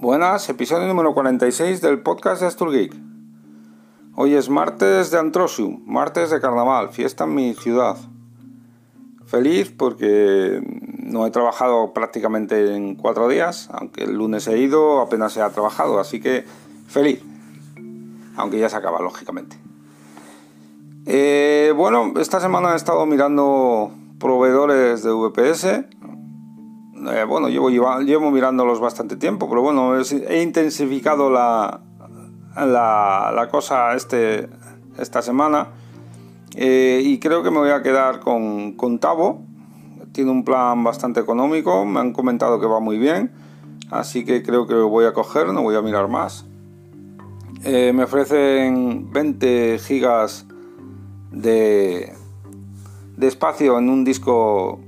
Buenas, episodio número 46 del podcast de Asturgeek. Hoy es martes de Antrosium, martes de carnaval, fiesta en mi ciudad. Feliz porque no he trabajado prácticamente en 4 días, aunque el lunes he ido, apenas se ha trabajado, así que feliz. Aunque ya se acaba, lógicamente. Bueno, esta semana he estado mirando proveedores de VPS. Bueno, llevo mirándolos bastante tiempo, pero bueno, he intensificado la cosa esta semana y creo que me voy a quedar con Contabo. Tiene un plan bastante económico, me han comentado que va muy bien, así que creo que lo voy a coger, no voy a mirar más. Me ofrecen 20 gigas de espacio en un disco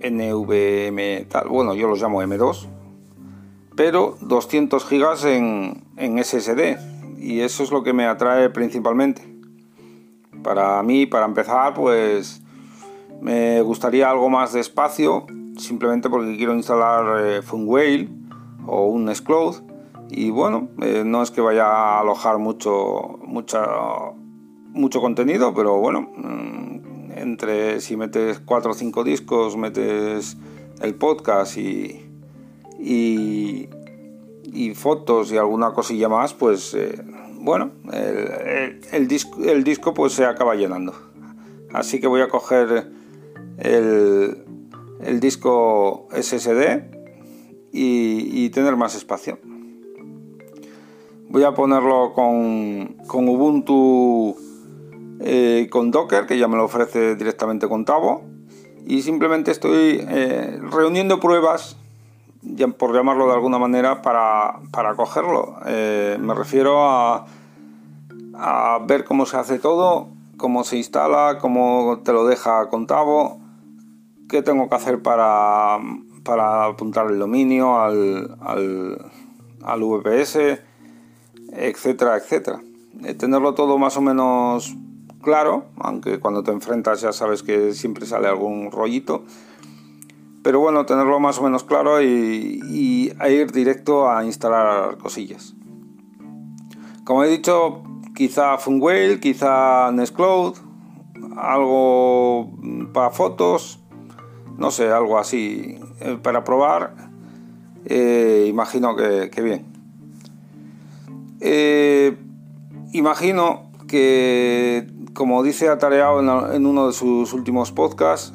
NVMe tal, bueno, yo los llamo M2, pero 200 gigas en SSD, y eso es lo que me atrae principalmente. Para mí, para empezar, pues me gustaría algo más de espacio, simplemente porque quiero instalar Funwhale o un Nextcloud, y bueno, no es que vaya a alojar mucho contenido, pero bueno, entre si metes 4 o 5 discos, metes el podcast y fotos y alguna cosilla más, pues bueno, el disco pues se acaba llenando. Así que voy a coger el disco SSD y tener más espacio. Voy a ponerlo con Ubuntu, con Docker, que ya me lo ofrece directamente Contabo, y simplemente estoy reuniendo pruebas, por llamarlo de alguna manera, para cogerlo. Me refiero a ver cómo se hace todo, cómo se instala, cómo te lo deja Contabo, qué tengo que hacer para apuntar el dominio al VPS, etcétera, etcétera. Tenerlo todo más o menos claro, aunque cuando te enfrentas ya sabes que siempre sale algún rollito, pero bueno, tenerlo más o menos claro y a ir directo a instalar cosillas. Como he dicho, quizá Funwhale, quizá Nextcloud, algo para fotos, no sé, algo así para probar. Imagino que bien. Imagino que, como dice Atareado en uno de sus últimos podcasts,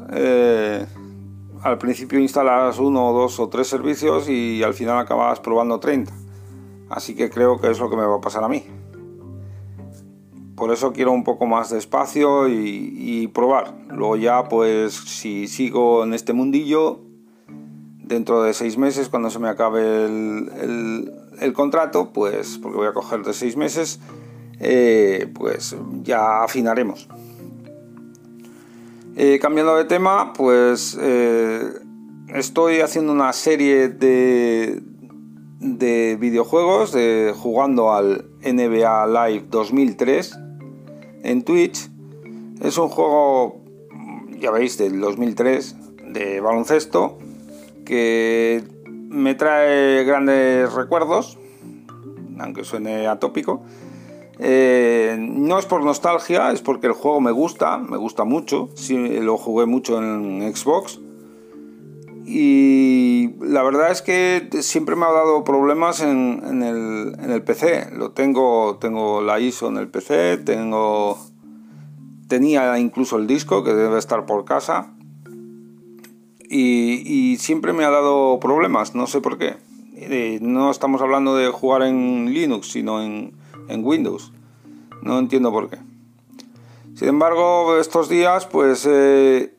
al principio instalas 1, 2 o 3 servicios y al final acabas probando 30. Así que creo que es lo que me va a pasar a mí. Por eso quiero un poco más de espacio y probar. Luego ya, pues, si sigo en este mundillo, dentro de 6 meses, cuando se me acabe el contrato, pues, porque voy a coger de 6 meses... pues ya afinaremos. Cambiando de tema, pues estoy haciendo una serie de videojuegos, jugando al NBA Live 2003 en Twitch. Es un juego, ya veis, del 2003 de baloncesto, que me trae grandes recuerdos, aunque suene atópico. No es por nostalgia, es porque el juego me gusta mucho. Sí, lo jugué mucho en Xbox y la verdad es que siempre me ha dado problemas en el PC. Tengo la ISO en el PC, tenía incluso el disco, que debe estar por casa, y siempre me ha dado problemas, no sé por qué. No estamos hablando de jugar en Linux, sino en Windows, no entiendo por qué. Sin embargo, estos días pues he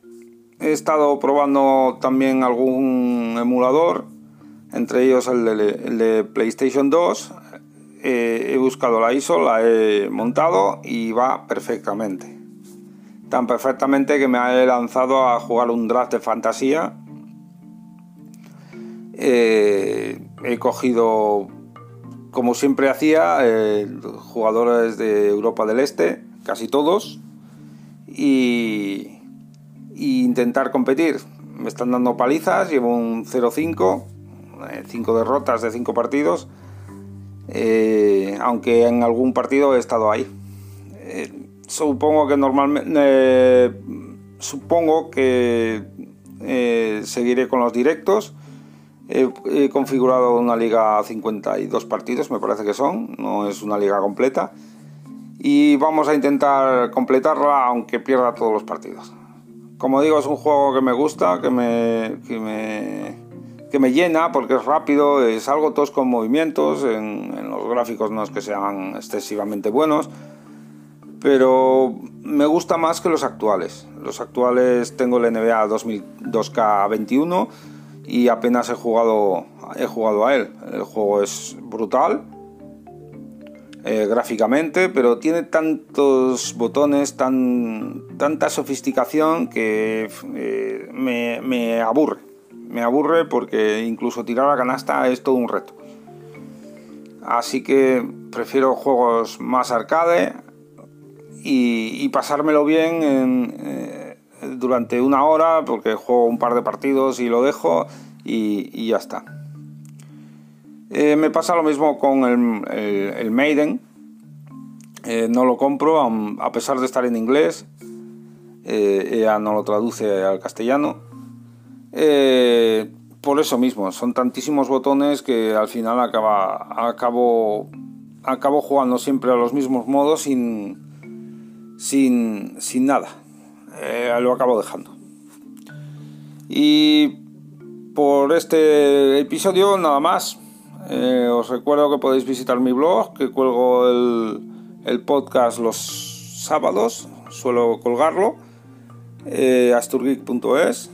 estado probando también algún emulador, entre ellos el de PlayStation 2. He buscado la ISO, la he montado y va perfectamente, tan perfectamente que me he lanzado a jugar un draft de fantasía. He cogido, como siempre hacía, jugadores de Europa del Este, casi todos, y intentar competir. Me están dando palizas, llevo un 0-5, 5 derrotas de 5 partidos, aunque en algún partido he estado ahí. Supongo que normalmente seguiré con los directos. He configurado una liga a 52 partidos, me parece que son, no es una liga completa, y vamos a intentar completarla aunque pierda todos los partidos. Como digo, es un juego que me gusta, que me llena, porque es rápido, es algo tosco en movimientos, en los gráficos no es que sean excesivamente buenos, pero me gusta más que los actuales. Los actuales, tengo el NBA 2K21 y apenas he jugado a él. El juego es brutal gráficamente, pero tiene tantos botones, tanta sofisticación que me aburre. Me aburre porque incluso tirar a canasta es todo un reto. Así que prefiero juegos más arcade y pasármelo bien durante una hora, porque juego un par de partidos y lo dejo y ya está. Me pasa lo mismo con el Maiden. No lo compro, a pesar de estar en inglés. Ella no lo traduce al castellano. Por eso mismo, son tantísimos botones que al final acabo jugando siempre a los mismos modos sin nada. Lo acabo dejando. Y por este episodio nada más. Os recuerdo que podéis visitar mi blog, que cuelgo el podcast los sábados, suelo colgarlo, asturgeek.es.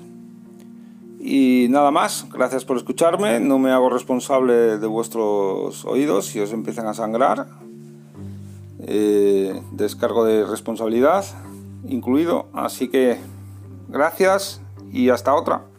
Y nada más, gracias por escucharme, no me hago responsable de vuestros oídos si os empiezan a sangrar, descargo de responsabilidad incluido, así que gracias y hasta otra.